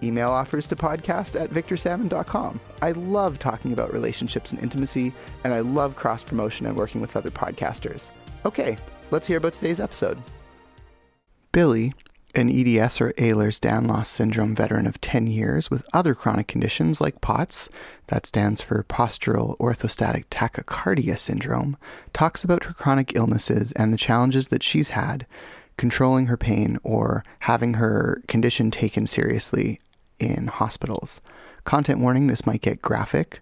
Email offers to podcast@victorsalmon.com. I love talking about relationships and intimacy, and I love cross-promotion and working with other podcasters. Okay, let's hear about today's episode. Billy, an EDS or Ehlers-Danlos Syndrome veteran of 10 years with other chronic conditions like POTS, that stands for Postural Orthostatic Tachycardia Syndrome, talks about her chronic illnesses and the challenges that she's had controlling her pain or having her condition taken seriously in hospitals. Content warning, this might get graphic.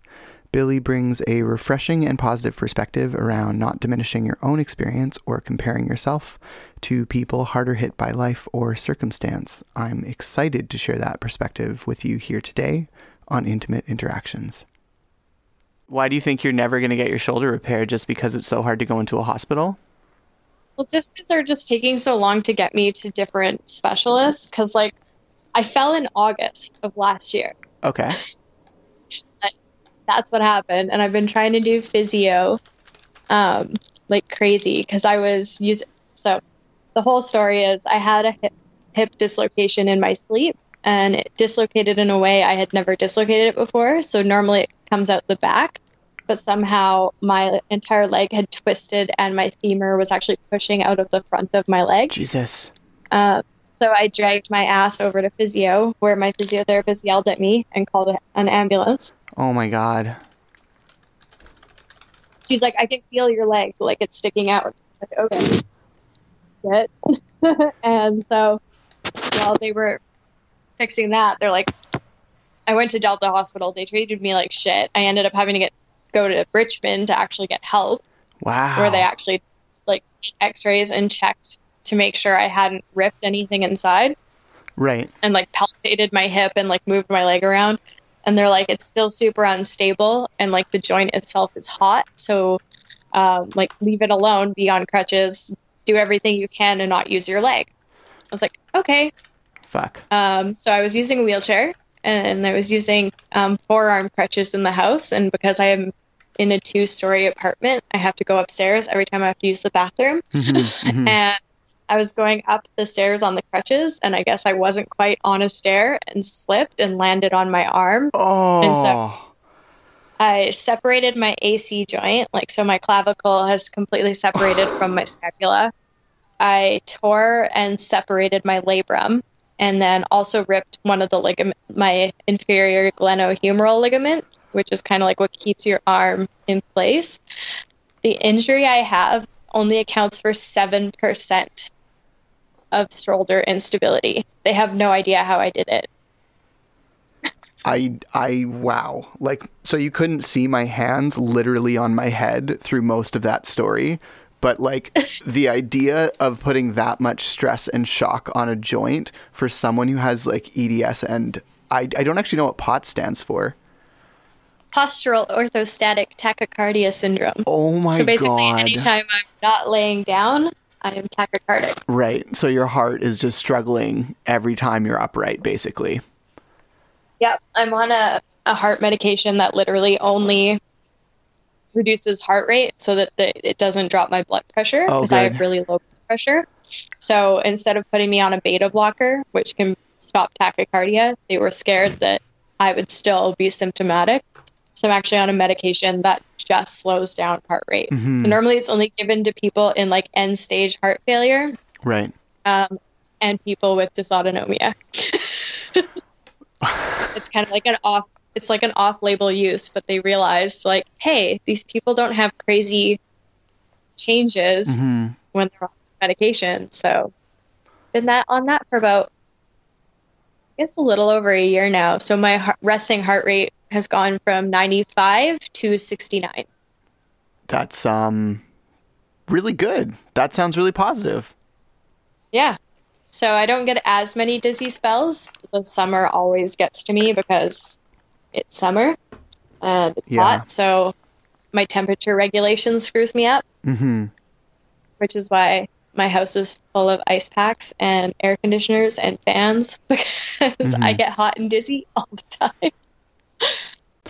Billy brings a refreshing and positive perspective around not diminishing your own experience or comparing yourself to people harder hit by life or circumstance. I'm excited to share that perspective with you here today on Intimate Interactions. Why do you think you're never going to get your shoulder repaired just because it's so hard to go into a hospital? Well, just because they're just taking so long to get me to different specialists, because like I fell in August of last year. Okay. That's what happened. And I've been trying to do physio like crazy because I was using. So the whole story is I had a hip dislocation in my sleep and it dislocated in a way I had never dislocated it before. So normally it comes out the back, but somehow my entire leg had twisted and my femur was actually pushing out of the front of my leg. Jesus. So I dragged my ass over to physio where my physiotherapist yelled at me and called an ambulance. Oh my God. She's like, I can feel your leg, like it's sticking out. I was like, okay. And so while they were fixing that, they're like, I went to Delta Hospital. They treated me like shit. I ended up having to go to Richmond to actually get help. Wow. Where they actually like did x-rays and checked to make sure I hadn't ripped anything inside. Right. And like palpated my hip and like moved my leg around. And they're like, it's still super unstable. And like the joint itself is hot. So like leave it alone, be on crutches, do everything you can and not use your leg. I was like, okay. Fuck. So I was using a wheelchair and I was using forearm crutches in the house. And because I am in a 2-story apartment, I have to go upstairs every time I have to use the bathroom. Mm-hmm, mm-hmm. And I was going up the stairs on the crutches, and I guess I wasn't quite on a stair and slipped and landed on my arm. Oh. And so I separated my AC joint. Like, so my clavicle has completely separated from my scapula. I tore and separated my labrum and then also ripped one of the ligament, my inferior glenohumeral ligament, which is kind of like what keeps your arm in place. The injury I have only accounts for 7% of shoulder instability. They have no idea how I did it. Wow. Like, so you couldn't see my hands literally on my head through most of that story, but like the idea of putting that much stress and shock on a joint for someone who has like EDS and I don't actually know what POT stands for. Postural Orthostatic Tachycardia Syndrome. Oh my God. So basically, anytime I'm not laying down, I am tachycardic. Right. So your heart is just struggling every time you're upright, basically. Yep. I'm on a heart medication that literally only reduces heart rate so that it doesn't drop my blood pressure because I have really low blood pressure. So instead of putting me on a beta blocker, which can stop tachycardia, they were scared that I would still be symptomatic. So I'm actually on a medication that just slows down heart rate. Mm-hmm. So normally it's only given to people in like end stage heart failure. Right. And people with dysautonomia. It's kind of like an off-label use, but they realized like, hey, these people don't have crazy changes mm-hmm. when they're on this medication. So been that on that for about, I guess, a little over a year now. So my resting heart rate has gone from 95 to 69. That's really good. That sounds really positive. Yeah. So I don't get as many dizzy spells. The summer always gets to me because it's summer and it's hot. So my temperature regulation screws me up, mm-hmm. which is why my house is full of ice packs and air conditioners and fans because mm-hmm. I get hot and dizzy all the time.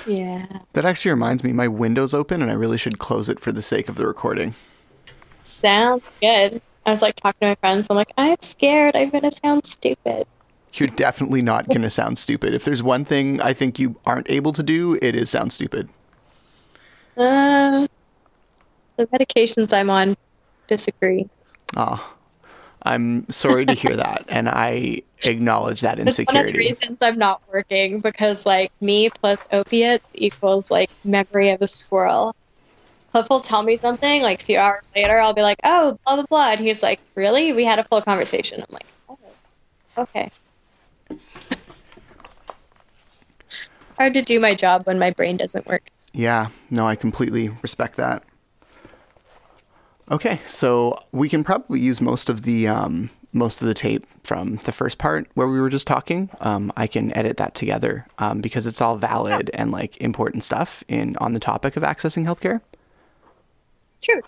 Yeah. That actually reminds me, my window's open and I really should close it for the sake of the recording. Sounds good. I was like talking to my friends. I'm like, I'm scared. I'm going to sound stupid. You're definitely not going to sound stupid. If there's one thing I think you aren't able to do, it is sound stupid. The medications I'm on disagree. Oh, I'm sorry to hear that. And I acknowledge that insecurity. That's one of the reasons I'm not working, because like me plus opiates equals like memory of a squirrel. Cliff will tell me something, like a few hours later, I'll be like, oh, blah, blah, blah. And he's like, really? We had a full conversation. I'm like, oh, okay. Hard to do my job when my brain doesn't work. Yeah, no, I completely respect that. Okay, so we can probably use most of the tape from the first part where we were just talking. I can edit that together because it's all valid and like important stuff on the topic of accessing healthcare. True.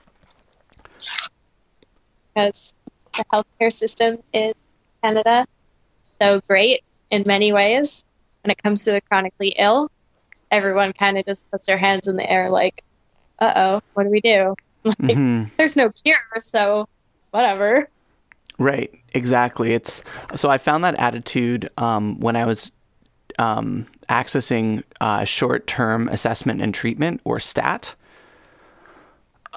Because the healthcare system in Canada is so great in many ways. When it comes to the chronically ill, everyone kind of just puts their hands in the air like, uh-oh, what do we do? Like, mm-hmm. There's no cure, so whatever. Right, exactly. So I found that attitude when I was accessing short-term assessment and treatment, or STAT.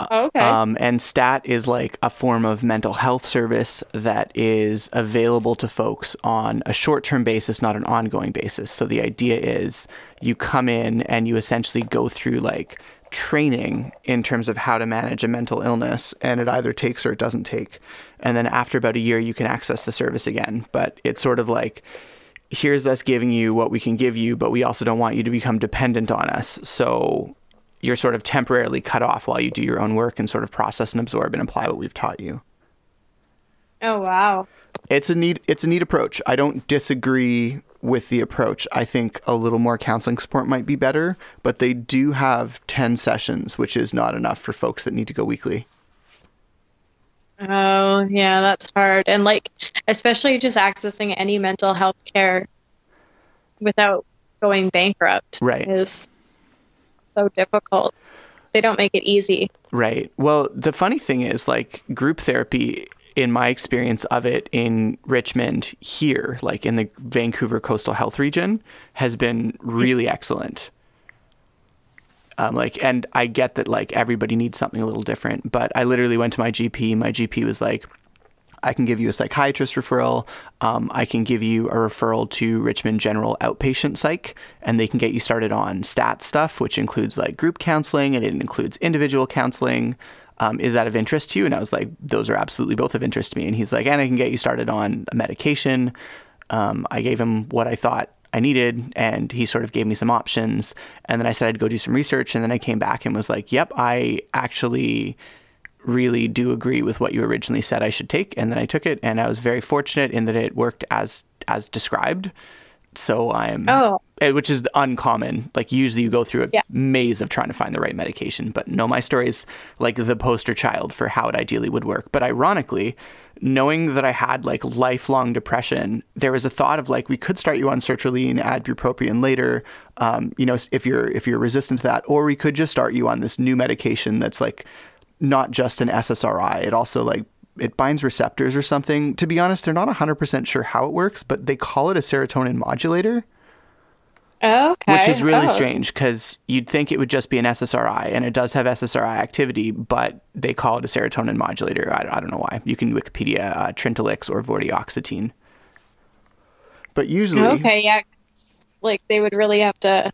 Okay. And STAT is like a form of mental health service that is available to folks on a short-term basis, not an ongoing basis. So the idea is you come in and you essentially go through like training in terms of how to manage a mental illness, and it either takes or it doesn't take. And then after about a year, you can access the service again. But it's sort of like, here's us giving you what we can give you, but we also don't want you to become dependent on us. So you're sort of temporarily cut off while you do your own work and sort of process and absorb and apply what we've taught you. Oh, wow. It's a neat approach. I don't disagree with the approach. I think a little more counseling support might be better, but they do have 10 sessions, which is not enough for folks that need to go weekly. Oh, yeah, that's hard. And like, especially just accessing any mental health care without going bankrupt. Right. Is so difficult. They don't make it easy. Right. Well, the funny thing is like group therapy, in my experience of it in Richmond here, like in the Vancouver Coastal Health region, has been really excellent. And I get that like everybody needs something a little different, but I literally went to my GP. My GP was like, I can give you a psychiatrist referral. I can give you a referral to Richmond General Outpatient Psych, and they can get you started on STAT stuff, which includes like group counseling and it includes individual counseling. Is that of interest to you? And I was like, those are absolutely both of interest to me. And he's like, and I can get you started on a medication. I gave him what I thought I needed, and he sort of gave me some options. And then I said I'd go do some research, and then I came back and was like, yep, I actually really do agree with what you originally said I should take. And then I took it, and I was very fortunate in that it worked as described. So which is uncommon. Like usually you go through a maze of trying to find the right medication, but no, my story is like the poster child for how it ideally would work. But ironically, knowing that I had like lifelong depression, there was a thought of like, we could start you on sertraline, add bupropion later, if you're resistant to that, or we could just start you on this new medication that's like not just an SSRI. It also like it binds receptors or something. To be honest, they're not 100% sure how it works, but they call it a serotonin modulator. Okay. Which is really strange because you'd think it would just be an SSRI, and it does have SSRI activity, but they call it a serotonin modulator. I don't know why. You can Wikipedia Trintelix or vortioxetine. But usually... Okay, yeah. Like, they would really have to...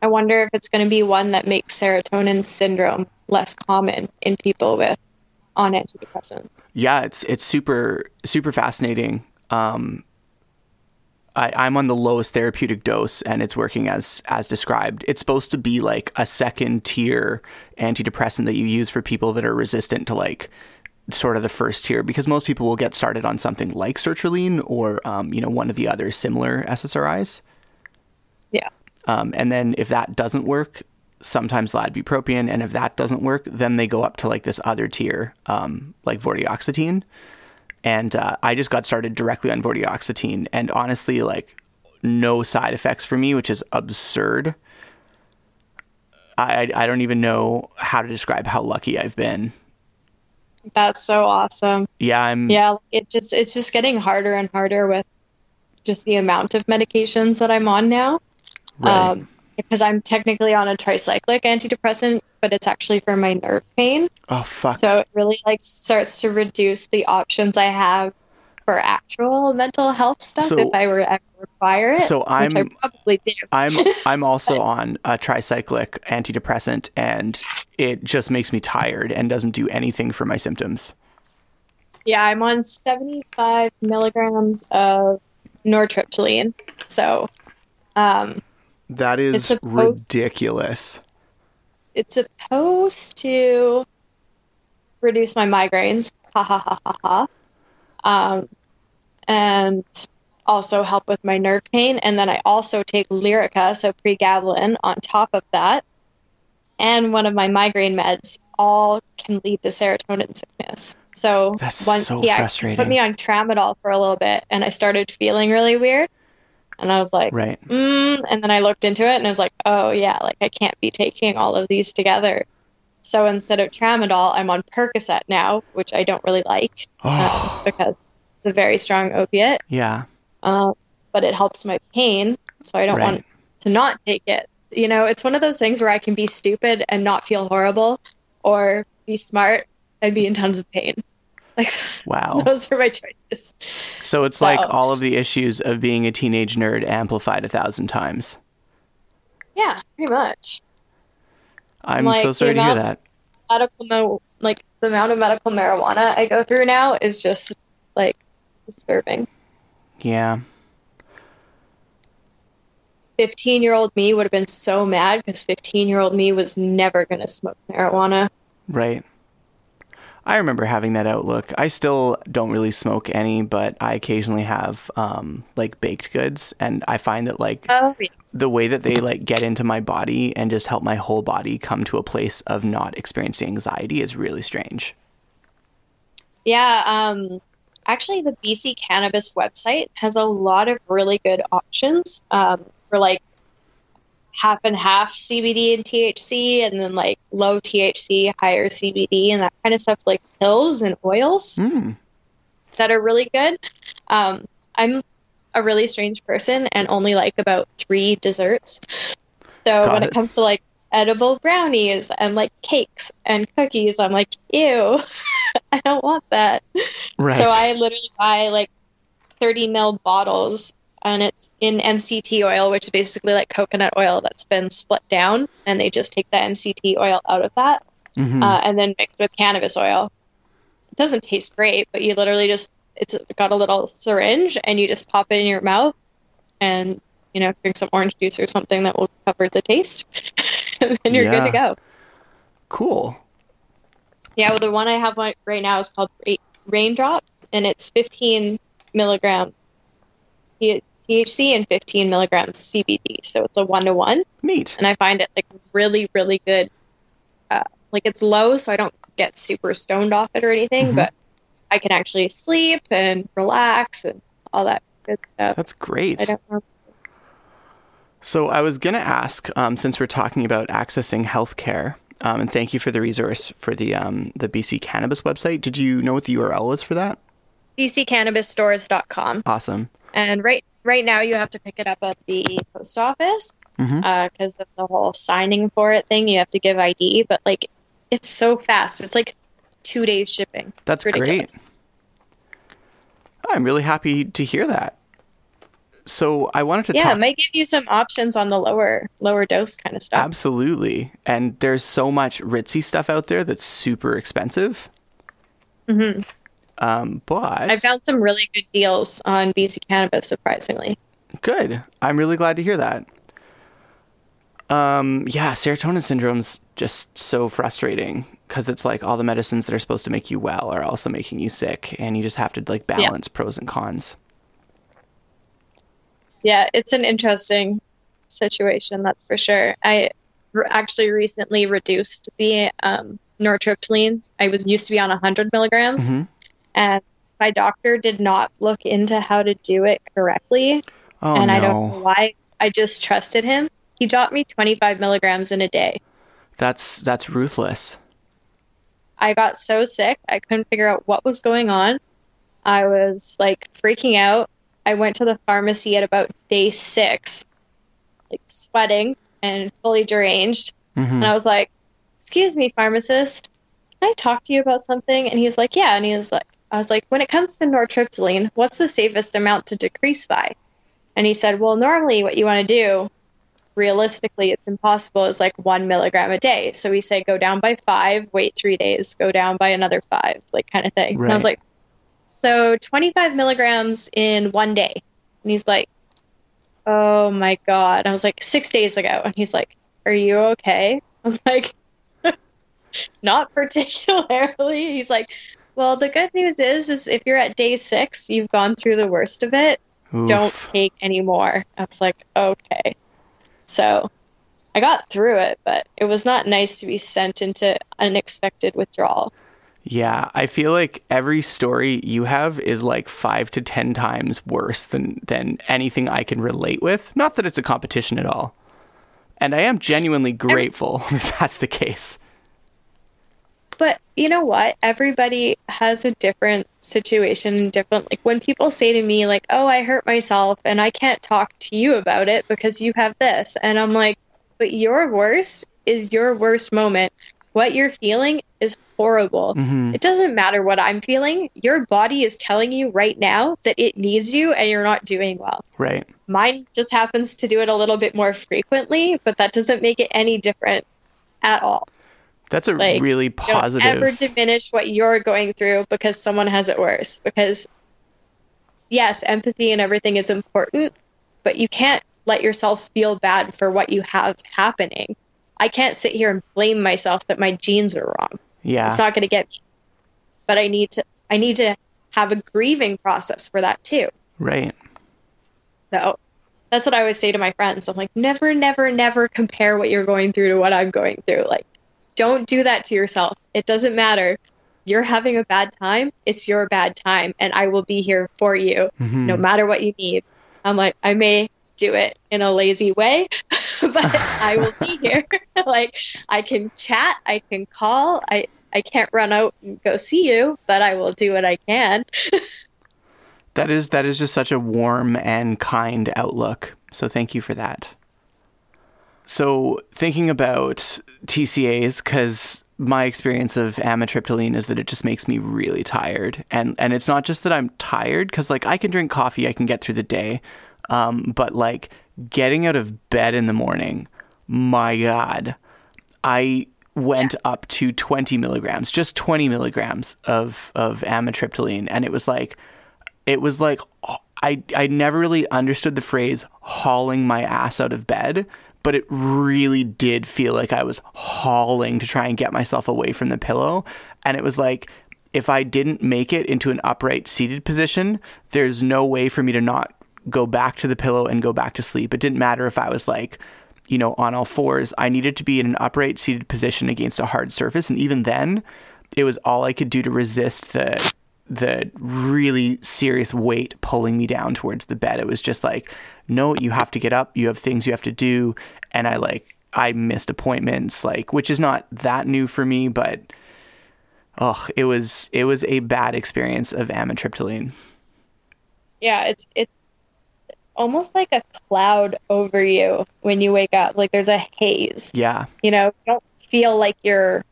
I wonder if it's going to be one that makes serotonin syndrome less common in people with on antidepressants. Yeah, it's super, super fascinating. I'm on the lowest therapeutic dose, and it's working as described. It's supposed to be like a second tier antidepressant that you use for people that are resistant to like sort of the first tier, because most people will get started on something like sertraline or, one of the other similar SSRIs. Yeah. And then if that doesn't work, sometimes ladobupropion. And if that doesn't work, then they go up to like this other tier, like vortioxetine. And I just got started directly on vortioxetine, and honestly, like, no side effects for me, which is absurd. I don't even know how to describe how lucky I've been. That's so awesome. Yeah, it's just getting harder and harder with just the amount of medications that I'm on now. Right. Because I'm technically on a tricyclic antidepressant, but it's actually for my nerve pain. Oh, fuck. So it really like starts to reduce the options I have for actual mental health stuff, so, if I were to ever require it. So I probably do. I'm also on a tricyclic antidepressant, and it just makes me tired and doesn't do anything for my symptoms. Yeah, I'm on 75 milligrams of nortriptyline. So, that is ridiculous. It's supposed to reduce my migraines. Ha ha ha ha ha. And also help with my nerve pain. And then I also take Lyrica, so pregabalin, on top of that. And one of my migraine meds all can lead to serotonin sickness. So that's so frustrating. Put me on tramadol for a little bit, and I started feeling really weird. And I was like, right. And then I looked into it, and I was like, oh, yeah, like I can't be taking all of these together. So instead of tramadol, I'm on Percocet now, which I don't really like because it's a very strong opiate. Yeah. But it helps my pain, so I don't want to not take it. You know, it's one of those things where I can be stupid and not feel horrible, or be smart and be in tons of pain. Like, wow. Those were my choices. So it's like all of the issues of being a teenage nerd amplified 1,000 times. Yeah, pretty much. I'm like, so sorry to hear that. The amount of medical marijuana I go through now is just like disturbing. Yeah. 15-year-old me would have been so mad, because 15-year-old me was never going to smoke marijuana. Right. I remember having that outlook. I still don't really smoke any, but I occasionally have baked goods, and I find that the way that they like get into my body and just help my whole body come to a place of not experiencing anxiety is really strange. Yeah, actually the BC Cannabis website has a lot of really good options for like half and half CBD and THC, and then like low THC, higher CBD, and that kind of stuff, like pills and oils that are really good. I'm a really strange person and only like about 3 desserts. So when it comes to like edible brownies and like cakes and cookies, I'm like, ew, I don't want that. Right. So I literally buy like 30 ml bottles, and it's in MCT oil, which is basically like coconut oil that's been split down, and they just take the MCT oil out of that and then mix with cannabis oil. It doesn't taste great, but you literally just, it's got a little syringe, and you just pop it in your mouth and, you know, drink some orange juice or something that will cover the taste, and then you're good to go. Cool. Yeah, well, the one I have right now is called Raindrops, and it's 15 milligrams THC and 15 milligrams CBD, so it's a 1-to-1. Neat. And I find it like really, really good. Like it's low, so I don't get super stoned off it or anything, but I can actually sleep and relax and all that good stuff. That's great. I don't know. So I was gonna ask, since we're talking about accessing healthcare, and thank you for the resource for the BC Cannabis website. Did you know what the URL was for that? BCCannabisStores.com. Awesome. And right right now you have to pick it up at the post office because of the whole signing for it thing. You have to give ID, but like it's so fast. It's like 2 days shipping. That's ridiculous. Great. I'm really happy to hear that. So I wanted to it might give you some options on the lower dose kind of stuff. Absolutely. And there's so much ritzy stuff out there that's super expensive. Mm-hmm. But I found some really good deals on BC Cannabis, surprisingly. Good. I'm really glad to hear that. Serotonin syndrome's just so frustrating because it's like all the medicines that are supposed to make you well are also making you sick, and you just have to like balance pros and cons. Yeah, it's an interesting situation, that's for sure. I actually recently reduced the nortriptyline. I was used to be on 100 milligrams, and my doctor did not look into how to do it correctly. Oh, and no. I don't know why. I just trusted him. He taught me 25 milligrams in a day. That's ruthless. I got so sick. I couldn't figure out what was going on. I was like freaking out. I went to the pharmacy at about day 6, like sweating and fully deranged. Mm-hmm. And I was like, excuse me, pharmacist, can I talk to you about something? And he's like, yeah. And he was like, I was like, when it comes to nortriptyline, what's the safest amount to decrease by? And he said, well, normally what you want to do, realistically, it's impossible, is like 1 milligram a day. So we say, go down by 5, wait 3 days, go down by another 5, like kind of thing. Right. And I was like, so 25 milligrams in 1 day. And he's like, oh my God. And I was like, 6 days ago. And he's like, are you okay? I'm like, not particularly. He's like, well, the good news is if you're at day 6, you've gone through the worst of it. Oof. Don't take any more. I was like, okay. So I got through it, but it was not nice to be sent into unexpected withdrawal. Yeah, I feel like every story you have is like 5 to 10 times worse than anything I can relate with. Not that it's a competition at all. And I am genuinely grateful that that's the case. But you know what? Everybody has a different situation, different, like when people say to me like, oh, I hurt myself and I can't talk to you about it because you have this. And I'm like, but your worst is your worst moment. What you're feeling is horrible. Mm-hmm. It doesn't matter what I'm feeling. Your body is telling you right now that it needs you and you're not doing well. Right. Mine just happens to do it a little bit more frequently, but that doesn't make it any different at all. That's a like, really positive. Don't ever diminish what you're going through because someone has it worse. Because yes, empathy and everything is important, but you can't let yourself feel bad for what you have happening. I can't sit here and blame myself that my genes are wrong. Yeah. It's not going to get me. But I need to have a grieving process for that too. Right. So that's what I always say to my friends. I'm like, never, never, never compare what you're going through to what I'm going through. Like, don't do that to yourself. It doesn't matter. You're having a bad time. It's your bad time. And I will be here for you no matter what you need. I'm like, I may do it in a lazy way, but I will be here. Like, I can chat. I can call. I can't run out and go see you, but I will do what I can. That is just such a warm and kind outlook. So thank you for that. So thinking about TCAs, because my experience of amitriptyline is that it just makes me really tired. And it's not just that I'm tired, because like I can drink coffee, I can get through the day. But like getting out of bed in the morning, my God, I went up to 20 milligrams, just 20 milligrams of amitriptyline. And it was like, I never really understood the phrase hauling my ass out of bed, but it really did feel like I was hauling to try and get myself away from the pillow. And it was like, if I didn't make it into an upright seated position, there's no way for me to not go back to the pillow and go back to sleep. It didn't matter if I was like, you know, on all fours, I needed to be in an upright seated position against a hard surface. And even then it was all I could do to resist the really serious weight pulling me down towards the bed. It was just like, no, you have to get up. You have things you have to do. And I missed appointments, like, which is not that new for me, but it was a bad experience of amitriptyline. Yeah. It's almost like a cloud over you when you wake up. Like there's a haze. Yeah. You know, you don't feel like you're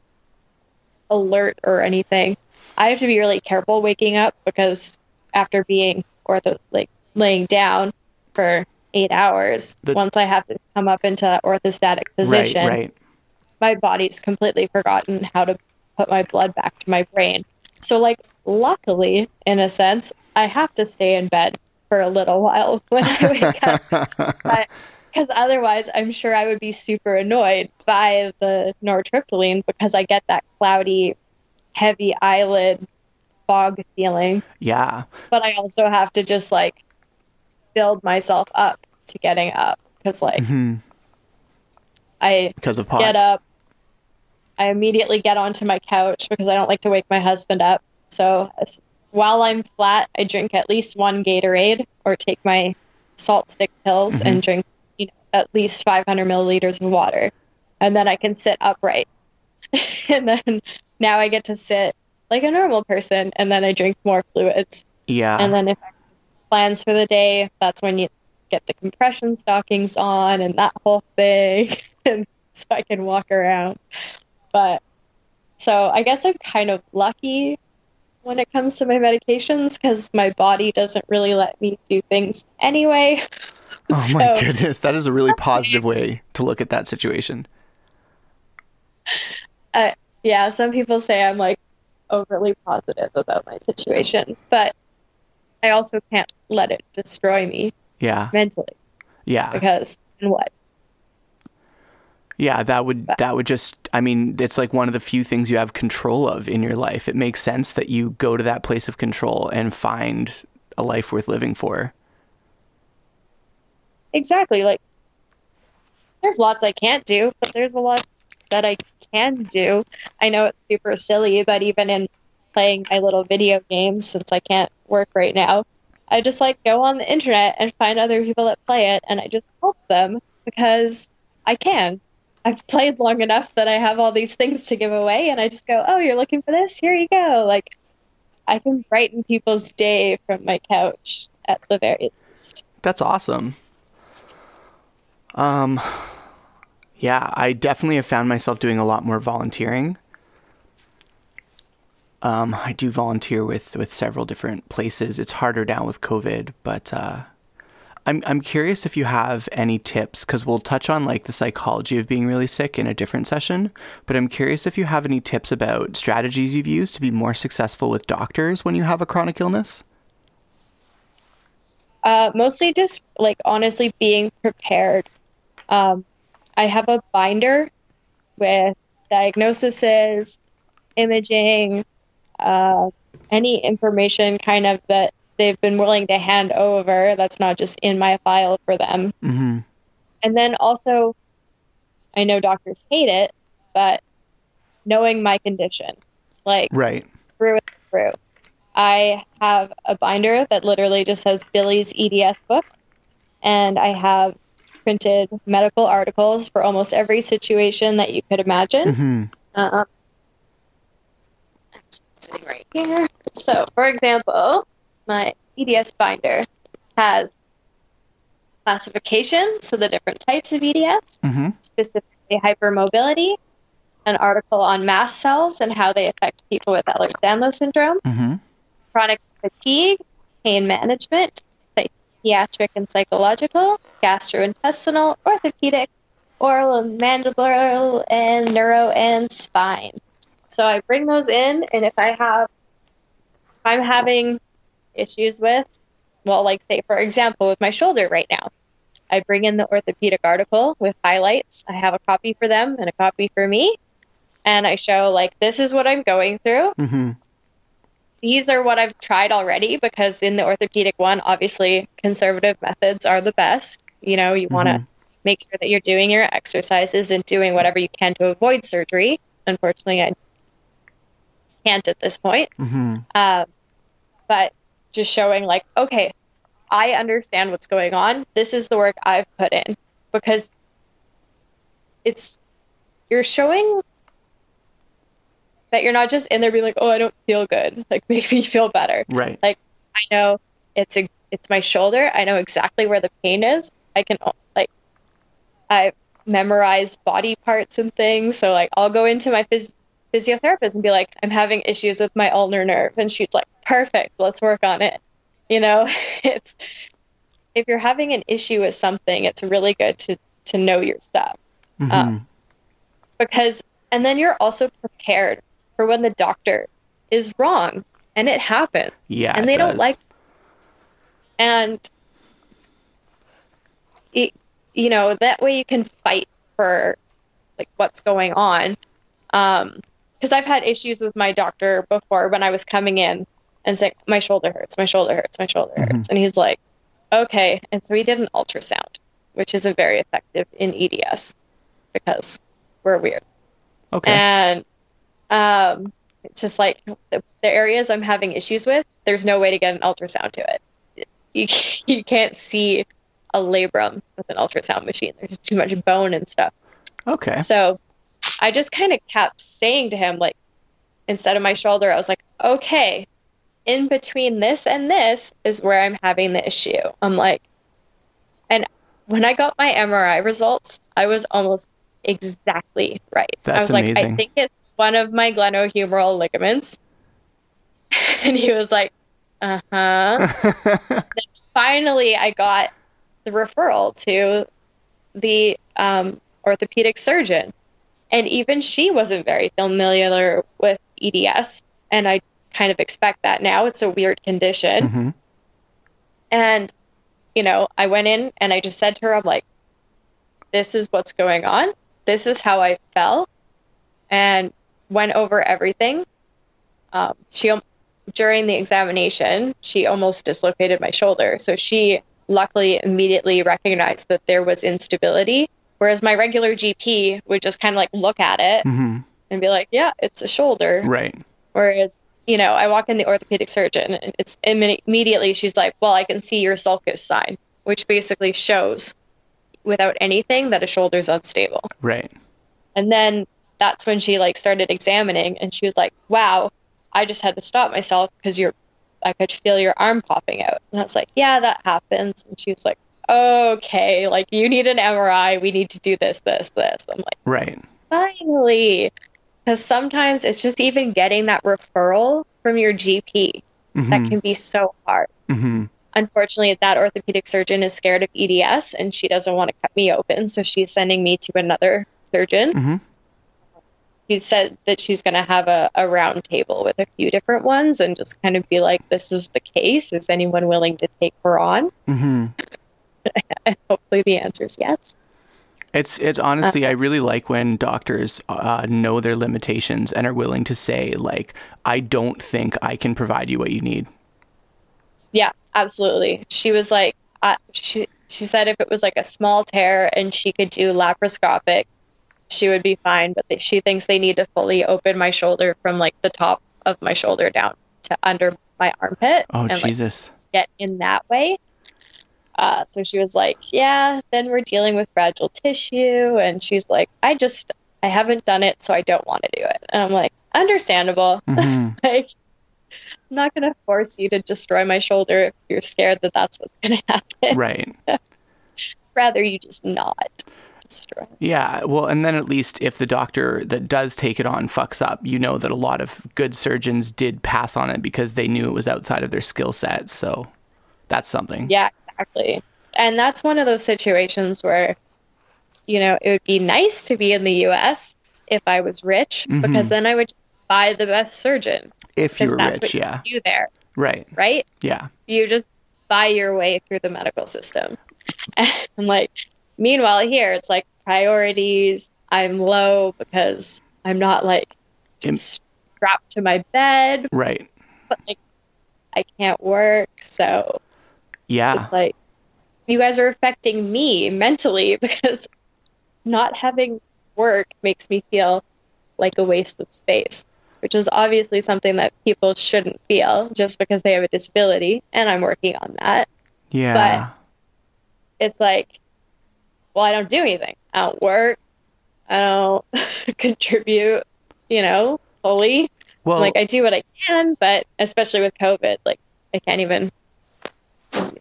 alert or anything. I have to be really careful waking up because after being laying down for 8 hours, once I have to come up into that orthostatic position, right. My body's completely forgotten how to put my blood back to my brain. So like, luckily, in a sense, I have to stay in bed for a little while when I wake up, because otherwise I'm sure I would be super annoyed by the nortriptyline because I get that cloudy, heavy eyelid fog feeling. Yeah. But I also have to just like build myself up to getting up because like because of pods. Get up. I immediately get onto my couch because I don't like to wake my husband up. So while I'm flat, I drink at least one Gatorade or take my salt stick pills and drink at least 500 milliliters of water. And then I can sit upright. And then now I get to sit like a normal person and then I drink more fluids. Yeah. And then if I have plans for the day, that's when you get the compression stockings on and that whole thing. And so I can walk around. But so I guess I'm kind of lucky when it comes to my medications, because my body doesn't really let me do things anyway. Oh my goodness, that is a really positive way to look at that situation. Yeah, some people say I'm like overly positive about my situation, but I also can't let it destroy me. Yeah. Mentally. Yeah. Because then what? Yeah, that would just, I mean, it's like one of the few things you have control of in your life. It makes sense that you go to that place of control and find a life worth living for. Exactly. Like, there's lots I can't do, but there's a lot that I can do. I know it's super silly, but even in playing my little video games, since I can't work right now, I just like go on the internet and find other people that play it, and I just help them because I can. I've played long enough that I have all these things to give away, and I just go, oh, you're looking for this? Here you go. Like, I can brighten people's day from my couch at the very least. That's awesome. Yeah, I definitely have found myself doing a lot more volunteering. I do volunteer with several different places. It's harder now with COVID, but, I'm curious if you have any tips, because we'll touch on like the psychology of being really sick in a different session, but I'm curious if you have any tips about strategies you've used to be more successful with doctors when you have a chronic illness? Mostly just like honestly being prepared. I have a binder with diagnoses, imaging, any information kind of that they've been willing to hand over that's not just in my file for them. Mm-hmm. And then also, I know doctors hate it, but knowing my condition, like right. through and through. I have a binder that literally just says Billy's EDS book, and I have printed medical articles for almost every situation that you could imagine. Mm-hmm. Sitting right here. So, for example, my EDS binder has classification, so the different types of EDS, specifically hypermobility, an article on mast cells and how they affect people with Ehlers-Danlos syndrome, chronic fatigue, pain management, psychiatric and psychological, gastrointestinal, orthopedic, oral and mandibular, and neuro and spine. So I bring those in, and if I'm having issues with, well, like say for example with my shoulder right now, I bring in the orthopedic article with highlights. I have a copy for them and a copy for me, and I show like, this is what I'm going through, these are what I've tried already, because in the orthopedic one, obviously conservative methods are the best. You want to make sure that you're doing your exercises and doing whatever you can to avoid surgery. Unfortunately, I can't at this point, but just showing like, okay, I understand what's going on. This is the work I've put in, because you're showing that you're not just in there being like, oh, I don't feel good. Like, make me feel better. Right. Like, I know it's it's my shoulder. I know exactly where the pain is. I can, like, I've memorized body parts and things. So, like, I'll go into my physiotherapist and be like, I'm having issues with my ulnar nerve. And she's like, perfect, let's work on it. You know, it's, if you're having an issue with something, it's really good to know your stuff. Mm-hmm. Because, and then you're also prepared for when the doctor is wrong, and it happens. Yeah, and they don't like, and it, you know, that way you can fight for, like, what's going on. Because I've had issues with my doctor before when I was coming in and saying, my shoulder hurts, my shoulder hurts, my shoulder hurts. Mm-hmm. And he's like, okay. And so he did an ultrasound, which isn't very effective in EDS because we're weird. Okay. And it's just like the areas I'm having issues with, there's no way to get an ultrasound to it. You can't see a labrum with an ultrasound machine. There's just too much bone and stuff. Okay. So I just kind of kept saying to him, like, instead of my shoulder, I was like, okay, in between this and this is where I'm having the issue. I'm like, and when I got my MRI results, I was almost exactly right. That's I was amazing. Like, I think it's one of my glenohumeral ligaments. And he was like, uh-huh. Finally, I got the referral to the orthopedic surgeon. And even she wasn't very familiar with EDS. And I kind of expect that now. It's a weird condition. Mm-hmm. And, you know, I went in and I just said to her, I'm like, this is what's going on. This is how I fell. And went over everything. During the examination, she almost dislocated my shoulder. So she luckily immediately recognized that there was instability. Whereas my regular GP would just kind of like look at it mm-hmm. and be like, yeah, it's a shoulder. Right. Whereas, you know, I walk in the orthopedic surgeon and it's immediately she's like, well, I can see your sulcus sign, which basically shows without anything that a shoulder's unstable. Right. And then that's when she like started examining and she was like, wow, I just had to stop myself because I could feel your arm popping out. And I was like, yeah, that happens. And she was like, okay, like, you need an MRI, we need to do this. I'm like, right, finally. Because sometimes it's just even getting that referral from your GP mm-hmm. that can be so hard. Mm-hmm. Unfortunately, that orthopedic surgeon is scared of EDS and she doesn't want to cut me open, so she's sending me to another surgeon. Mm-hmm. She said that she's going to have a round table with a few different ones and just kind of be like, this is the case, is anyone willing to take her on? Mm-hmm. And hopefully the answer is yes. It's honestly, I really like when doctors know their limitations and are willing to say, like, I don't think I can provide you what you need. Yeah, absolutely. She was like, she said if it was like a small tear and she could do laparoscopic, she would be fine. But she thinks they need to fully open my shoulder from like the top of my shoulder down to under my armpit. Oh, and, Jesus. Like, get in that way. So she was like, yeah, then we're dealing with fragile tissue. And she's like, I haven't done it, so I don't want to do it. And I'm like, understandable. Mm-hmm. Like, I'm not going to force you to destroy my shoulder if you're scared that that's what's going to happen. Right. Rather you just not destroy. Yeah. Well, and then at least if the doctor that does take it on fucks up, you know that a lot of good surgeons did pass on it because they knew it was outside of their skill set. So that's something. Yeah. Exactly. And that's one of those situations where, you know, it would be nice to be in the US if I was rich, mm-hmm. because then I would just buy the best surgeon. If you're rich, yeah. You there. Right. Right? Yeah. You just buy your way through the medical system. And like, meanwhile here, it's like priorities. I'm low because I'm not like strapped to my bed. Right. But like, I can't work, so... Yeah. It's like, you guys are affecting me mentally because not having work makes me feel like a waste of space, which is obviously something that people shouldn't feel just because they have a disability. And I'm working on that. Yeah. But it's like, well, I don't do anything. I don't work. I don't contribute, you know, fully. Well, like, I do what I can, but especially with COVID, like, I can't even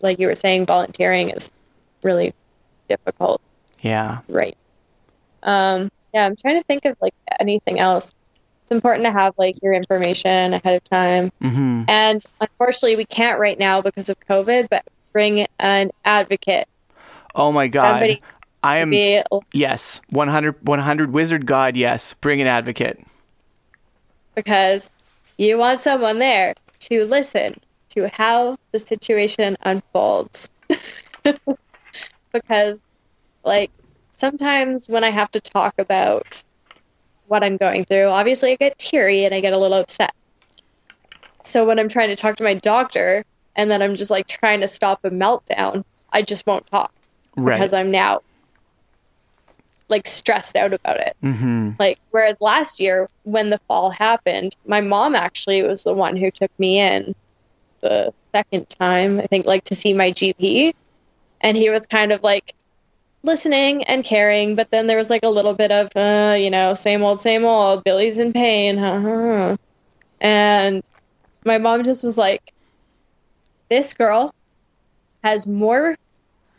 like you were saying, volunteering is really difficult. Yeah. Right. Yeah, I'm trying to think of like anything else. It's important to have like your information ahead of time. Mm-hmm. And unfortunately, we can't right now because of COVID, but bring an advocate. Oh my God. Somebody I am. Be... Yes. 100 Wizard God. Yes. Bring an advocate. Because you want someone there to listen to how the situation unfolds. Because like sometimes when I have to talk about what I'm going through, obviously I get teary and I get a little upset. So when I'm trying to talk to my doctor and then I'm just like trying to stop a meltdown, I just won't talk. Right. Because I'm now like stressed out about it. Mm-hmm. Like, whereas last year when the fall happened, my mom actually was the one who took me in the second time, I think, like to see my GP. And he was kind of like listening and caring, but then there was like a little bit of, you know, same old, Billy's in pain. Huh? And my mom just was like, this girl has more,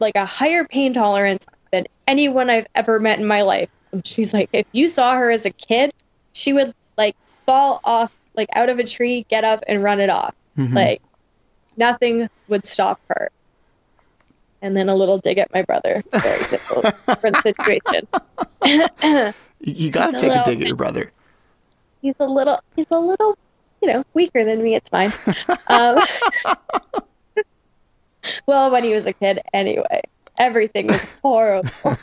like a higher pain tolerance than anyone I've ever met in my life. And she's like, if you saw her as a kid, she would like fall off, like out of a tree, get up and run it off. Mm-hmm. Like nothing would stop her. And then a little dig at my brother. Very difficult for the situation. You gotta take a dig at your brother. He's a little, you know, weaker than me. It's fine. Well, when he was a kid, anyway, everything was horrible.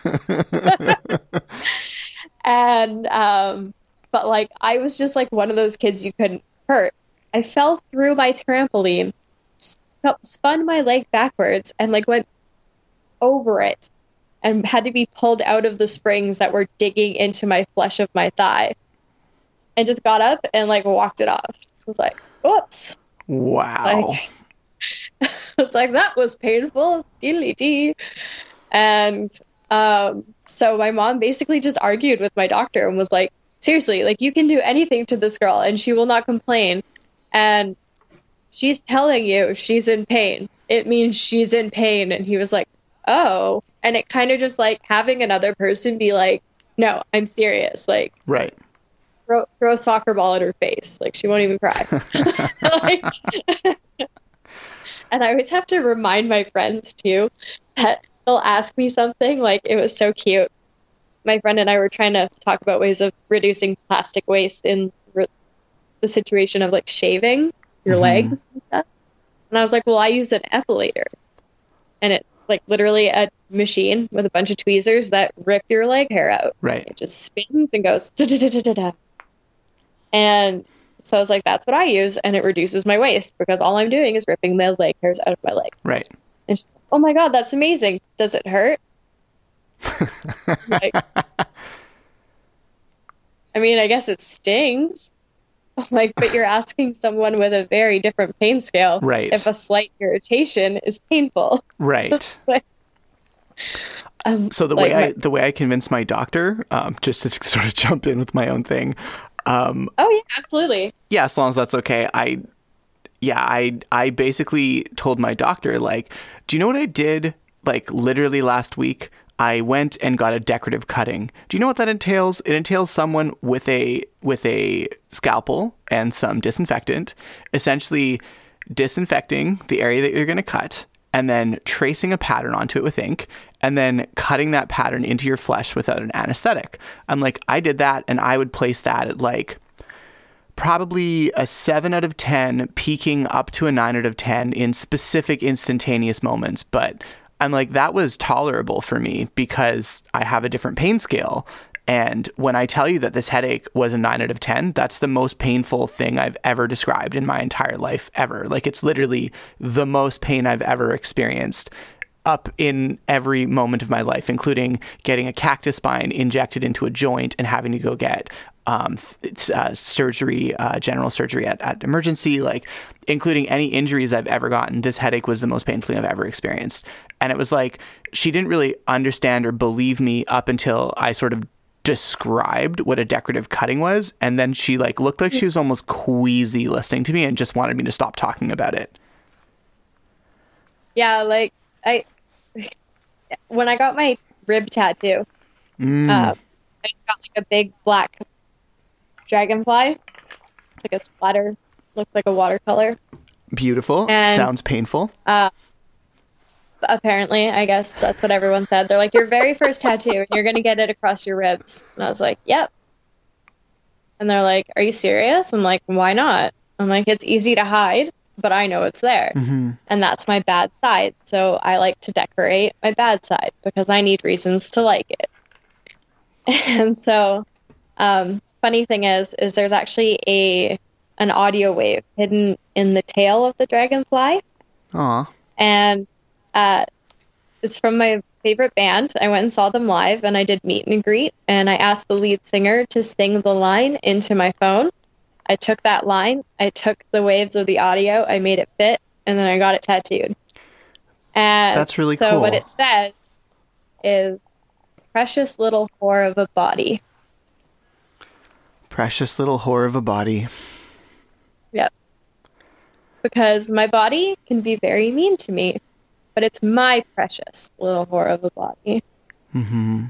And, but like, I was just like one of those kids you couldn't hurt. I fell through my trampoline, spun my leg backwards, and like went over it and had to be pulled out of the springs that were digging into my flesh of my thigh, and just got up and like walked it off. I was like, whoops. Wow. Like, it's like, that was painful. Diddly dee. And so my mom basically just argued with my doctor and was like, seriously, like you can do anything to this girl and she will not complain. And she's telling you she's in pain. It means she's in pain. And he was like, oh. And it kind of just like having another person be like, no, I'm serious. Like, right. Throw a soccer ball at her face. Like she won't even cry. Like, and I always have to remind my friends, too, that they'll ask me something. Like, it was so cute. My friend and I were trying to talk about ways of reducing plastic waste in the situation of, like, shaving your mm-hmm. legs and stuff. And I was like, well, I use an epilator. And it's, like, literally a machine with a bunch of tweezers that rip your leg hair out. Right. It just spins and goes da-da-da-da-da-da. And... so I was like, that's what I use, and it reduces my waste because all I'm doing is ripping the leg hairs out of my leg. Right. And she's like, oh my God, that's amazing. Does it hurt? Like, I mean, I guess it stings. I'm like, but you're asking someone with a very different pain scale right. if a slight irritation is painful. Right. Like, so the like, way I convinced my doctor, just to sort of jump in with my own thing. Oh yeah, absolutely. Yeah, as long as that's okay. I basically told my doctor, like, do you know what I did? Like literally last week, I went and got a decorative cutting. Do you know what that entails? It entails someone with a scalpel and some disinfectant, essentially disinfecting the area that you're going to cut, and then tracing a pattern onto it with ink, and then cutting that pattern into your flesh without an anesthetic. I'm like, I did that, and I would place that at like probably a 7 out of 10, peaking up to a 9 out of 10 in specific instantaneous moments. But I'm like, that was tolerable for me because I have a different pain scale. And when I tell you that this headache was a 9 out of 10, that's the most painful thing I've ever described in my entire life ever. Like, it's literally the most pain I've ever experienced. Up in every moment of my life, including getting a cactus spine injected into a joint and having to go get surgery, general surgery at emergency, like including any injuries I've ever gotten. This headache was the most painful thing I've ever experienced. And it was like, she didn't really understand or believe me up until I sort of described what a decorative cutting was. And then she like looked like she was almost queasy listening to me and just wanted me to stop talking about it. Yeah, like when I got my rib tattoo, I just got like a big black dragonfly. It's like a splatter. Looks like a watercolor. Beautiful. And, sounds painful. Apparently, I guess that's what everyone said. They're like, your very first tattoo, and you're going to get it across your ribs. And I was like, yep. And they're like, are you serious? I'm like, why not? I'm like, it's easy to hide, but I know it's there. Mm-hmm. And that's my bad side. So I like to decorate my bad side because I need reasons to like it. And so funny thing is there's actually an audio wave hidden in the tail of the dragonfly. Aww. And it's from my favorite band. I went and saw them live, and I did meet and greet, and I asked the lead singer to sing the line into my phone. I took that line, I took the waves of the audio, I made it fit, and then I got it tattooed. And that's really cool. So what it says is, precious little whore of a body. Precious little whore of a body. Yep. Because my body can be very mean to me, but it's my precious little whore of a body. Mm-hmm.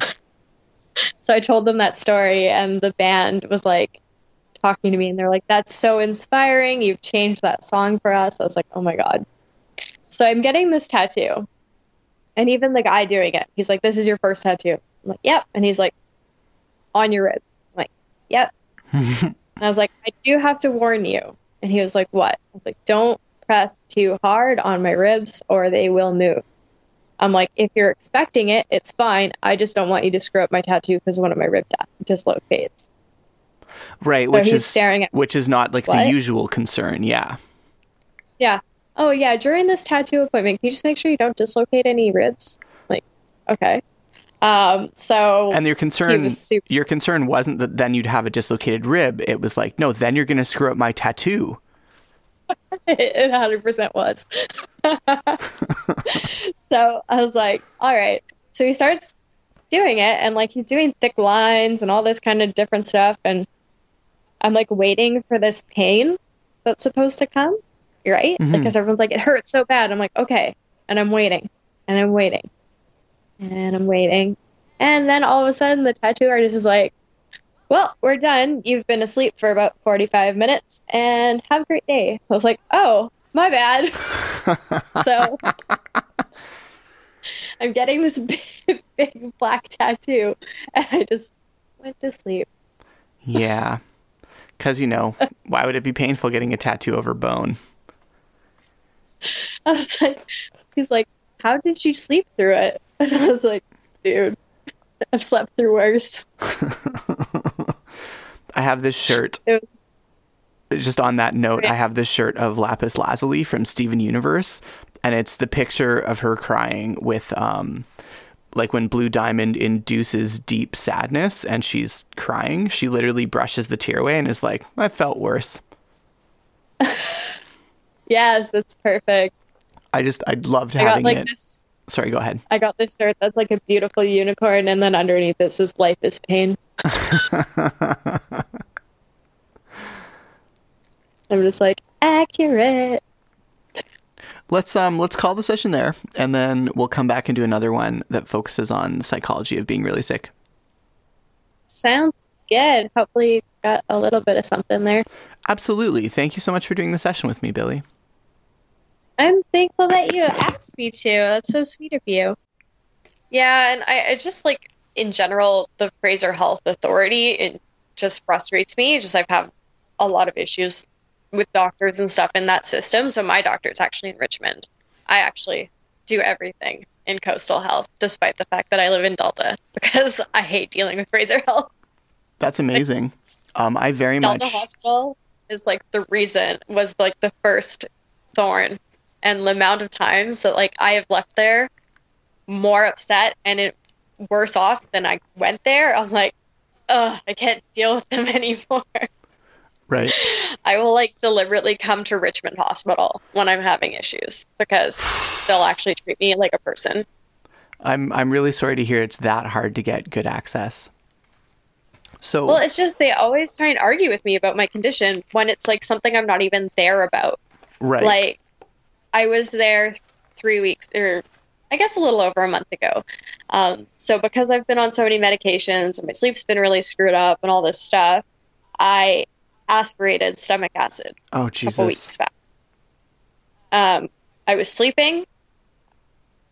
So I told them that story, and the band was like talking to me, and they're like, that's so inspiring. You've changed that song for us. I was like, oh my God. So I'm getting this tattoo. And even the guy doing it, he's like, this is your first tattoo. I'm like, yep. And he's like, on your ribs. I'm like, yep. And I was like, I do have to warn you. And he was like, what? I was like, don't press too hard on my ribs or they will move. I'm like, if you're expecting it, it's fine. I just don't want you to screw up my tattoo because one of my rib dislocates. Right. So he's staring at me. Which is not like what? The usual concern. Yeah. Yeah. Oh, yeah, during this tattoo appointment, can you just make sure you don't dislocate any ribs? Like, okay. And your concern wasn't that then you'd have a dislocated rib. It was like, no, then you're going to screw up my tattoo. It 100% was. So I was like, all right. So he starts doing it, and like he's doing thick lines and all this kind of different stuff. And I'm like waiting for this pain that's supposed to come. Right? Mm-hmm. Because everyone's like, it hurts so bad. I'm like, okay. And I'm waiting. And I'm waiting. And I'm waiting. And then all of a sudden the tattoo artist is like, well, we're done. You've been asleep for about 45 minutes and have a great day. I was like, oh, my bad. So I'm getting this big black tattoo, and I just went to sleep. Yeah. Because, why would it be painful getting a tattoo over bone? I was like, he's like, how did you sleep through it? And I was like, dude, I've slept through worse. I have this shirt. Just on that note, I have this shirt of Lapis Lazuli from Steven Universe, and it's the picture of her crying with, like when Blue Diamond induces deep sadness and she's crying, she literally brushes the tear away and is like, I felt worse. Yes, that's perfect. I loved having it. This, sorry, go ahead. I got this shirt that's like a beautiful unicorn, and then underneath this is life is pain. I'm just like, accurate. Let's call the session there, and then we'll come back and do another one that focuses on psychology of being really sick. Sounds good. Hopefully you got a little bit of something there. Absolutely. Thank you so much for doing the session with me, Billy. I'm thankful that you asked me to. That's so sweet of you. Yeah, and I just, like, in general, the Fraser Health Authority, it just frustrates me. I've had a lot of issues with doctors and stuff in that system. So my doctor is actually in Richmond. I actually do everything in coastal health, despite the fact that I live in Delta, because I hate dealing with Fraser Health. That's amazing. Delta Hospital is, like, the reason, was, like, the first thorn. And the amount of times that, like, I have left there more upset and worse off than I went there. I'm like, ugh, I can't deal with them anymore. Right. I will, like, deliberately come to Richmond Hospital when I'm having issues because they'll actually treat me like a person. I'm really sorry to hear it's that hard to get good access. So well, it's just they always try and argue with me about my condition when it's, like, something I'm not even there about. Right. Like, I was there 3 weeks, or I guess a little over a month ago. So because I've been on so many medications and my sleep's been really screwed up and all this stuff, I aspirated stomach acid a couple weeks back. I was sleeping.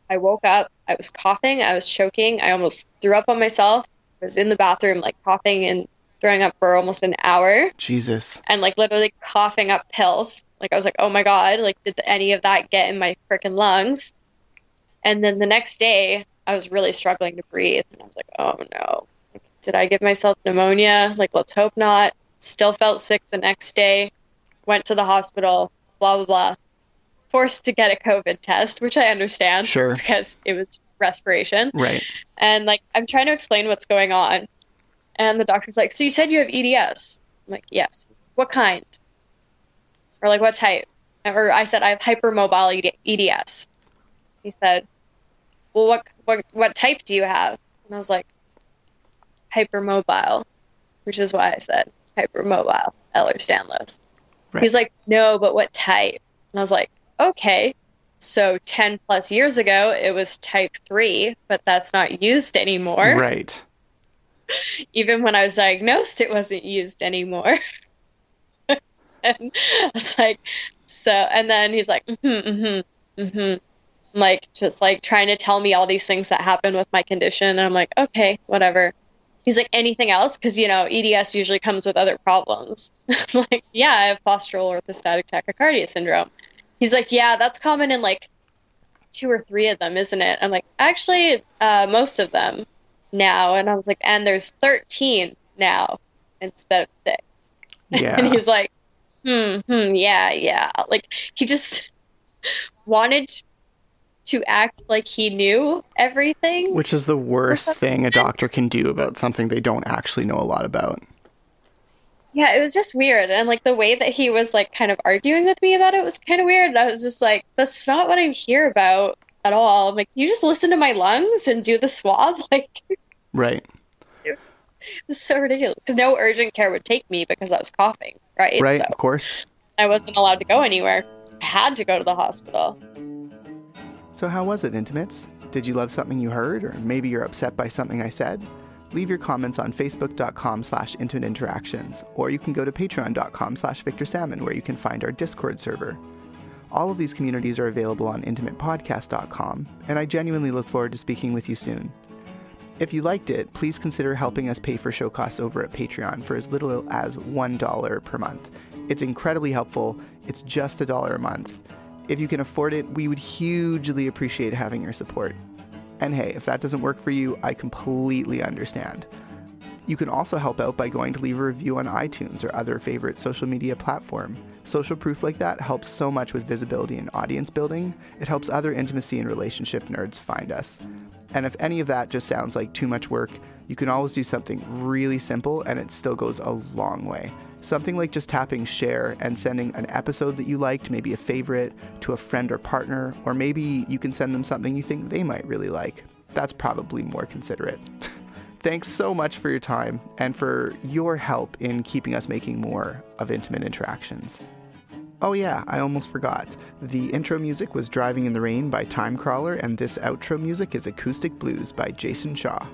I woke up. I was coughing. I was choking. I almost threw up on myself. I was in the bathroom, like, coughing and throwing up for almost an hour. Jesus. And, like, literally coughing up pills. Like, I was like, oh, my God. Like, did any of that get in my freaking lungs? And then the next day, I was really struggling to breathe. And I was like, oh, no. Like, did I give myself pneumonia? Like, let's hope not. Still felt sick the next day. Went to the hospital. Blah, blah, blah. Forced to get a COVID test, which I understand. Sure. Because it was respiration. Right. And, like, I'm trying to explain what's going on. And the doctor's like, so you said you have EDS? I'm like, yes. What kind? Or, like, what type? Or I said, I have hypermobile EDS. He said, well, what type do you have? And I was like, hypermobile, which is why I said hypermobile, Ehlers-Danlos. Right. He's like, no, but what type? And I was like, okay. So 10 plus years ago, it was type 3, but that's not used anymore. Right. Even when I was diagnosed, it wasn't used anymore. And I was like, so, and then he's like, like, just like trying to tell me all these things that happen with my condition. And I'm like, okay, whatever. He's like, anything else? Because, you know, EDS usually comes with other problems. I'm like, yeah, I have postural orthostatic tachycardia syndrome. He's like, yeah, that's common in like 2 or 3 of them, isn't it? I'm like, actually, most of them now. And I was like, and there's 13 now instead of 6. Yeah. And he's like, yeah. Like, he just wanted to act like he knew everything. Which is the worst thing a doctor can do about something they don't actually know a lot about. Yeah, it was just weird. And, like, the way that he was, like, kind of arguing with me about it was kind of weird. And I was just like, that's not what I'm here about at all. I'm like, you just listen to my lungs and do the swab? Like, right. It's so ridiculous. Because no urgent care would take me because I was coughing, right? Right, so of course. I wasn't allowed to go anywhere. I had to go to the hospital. So how was it, Intimates? Did you love something you heard? Or maybe you're upset by something I said? Leave your comments on facebook.com/intimateinteractions, or you can go to patreon.com/victorsalmon, where you can find our Discord server. All of these communities are available on intimatepodcast.com, and I genuinely look forward to speaking with you soon. If you liked it, please consider helping us pay for show costs over at Patreon for as little as $1 per month. It's incredibly helpful. It's just $1 a month. If you can afford it, we would hugely appreciate having your support. And hey, if that doesn't work for you, I completely understand. You can also help out by going to leave a review on iTunes or other favorite social media platform. Social proof like that helps so much with visibility and audience building. It helps other intimacy and relationship nerds find us. And if any of that just sounds like too much work, you can always do something really simple and it still goes a long way. Something like just tapping share and sending an episode that you liked, maybe a favorite, to a friend or partner, or maybe you can send them something you think they might really like. That's probably more considerate. Thanks so much for your time and for your help in keeping us making more of Intimate Interactions. Oh yeah, I almost forgot. The intro music was Driving in the Rain by Timecrawler, and this outro music is Acoustic Blues by Jason Shaw.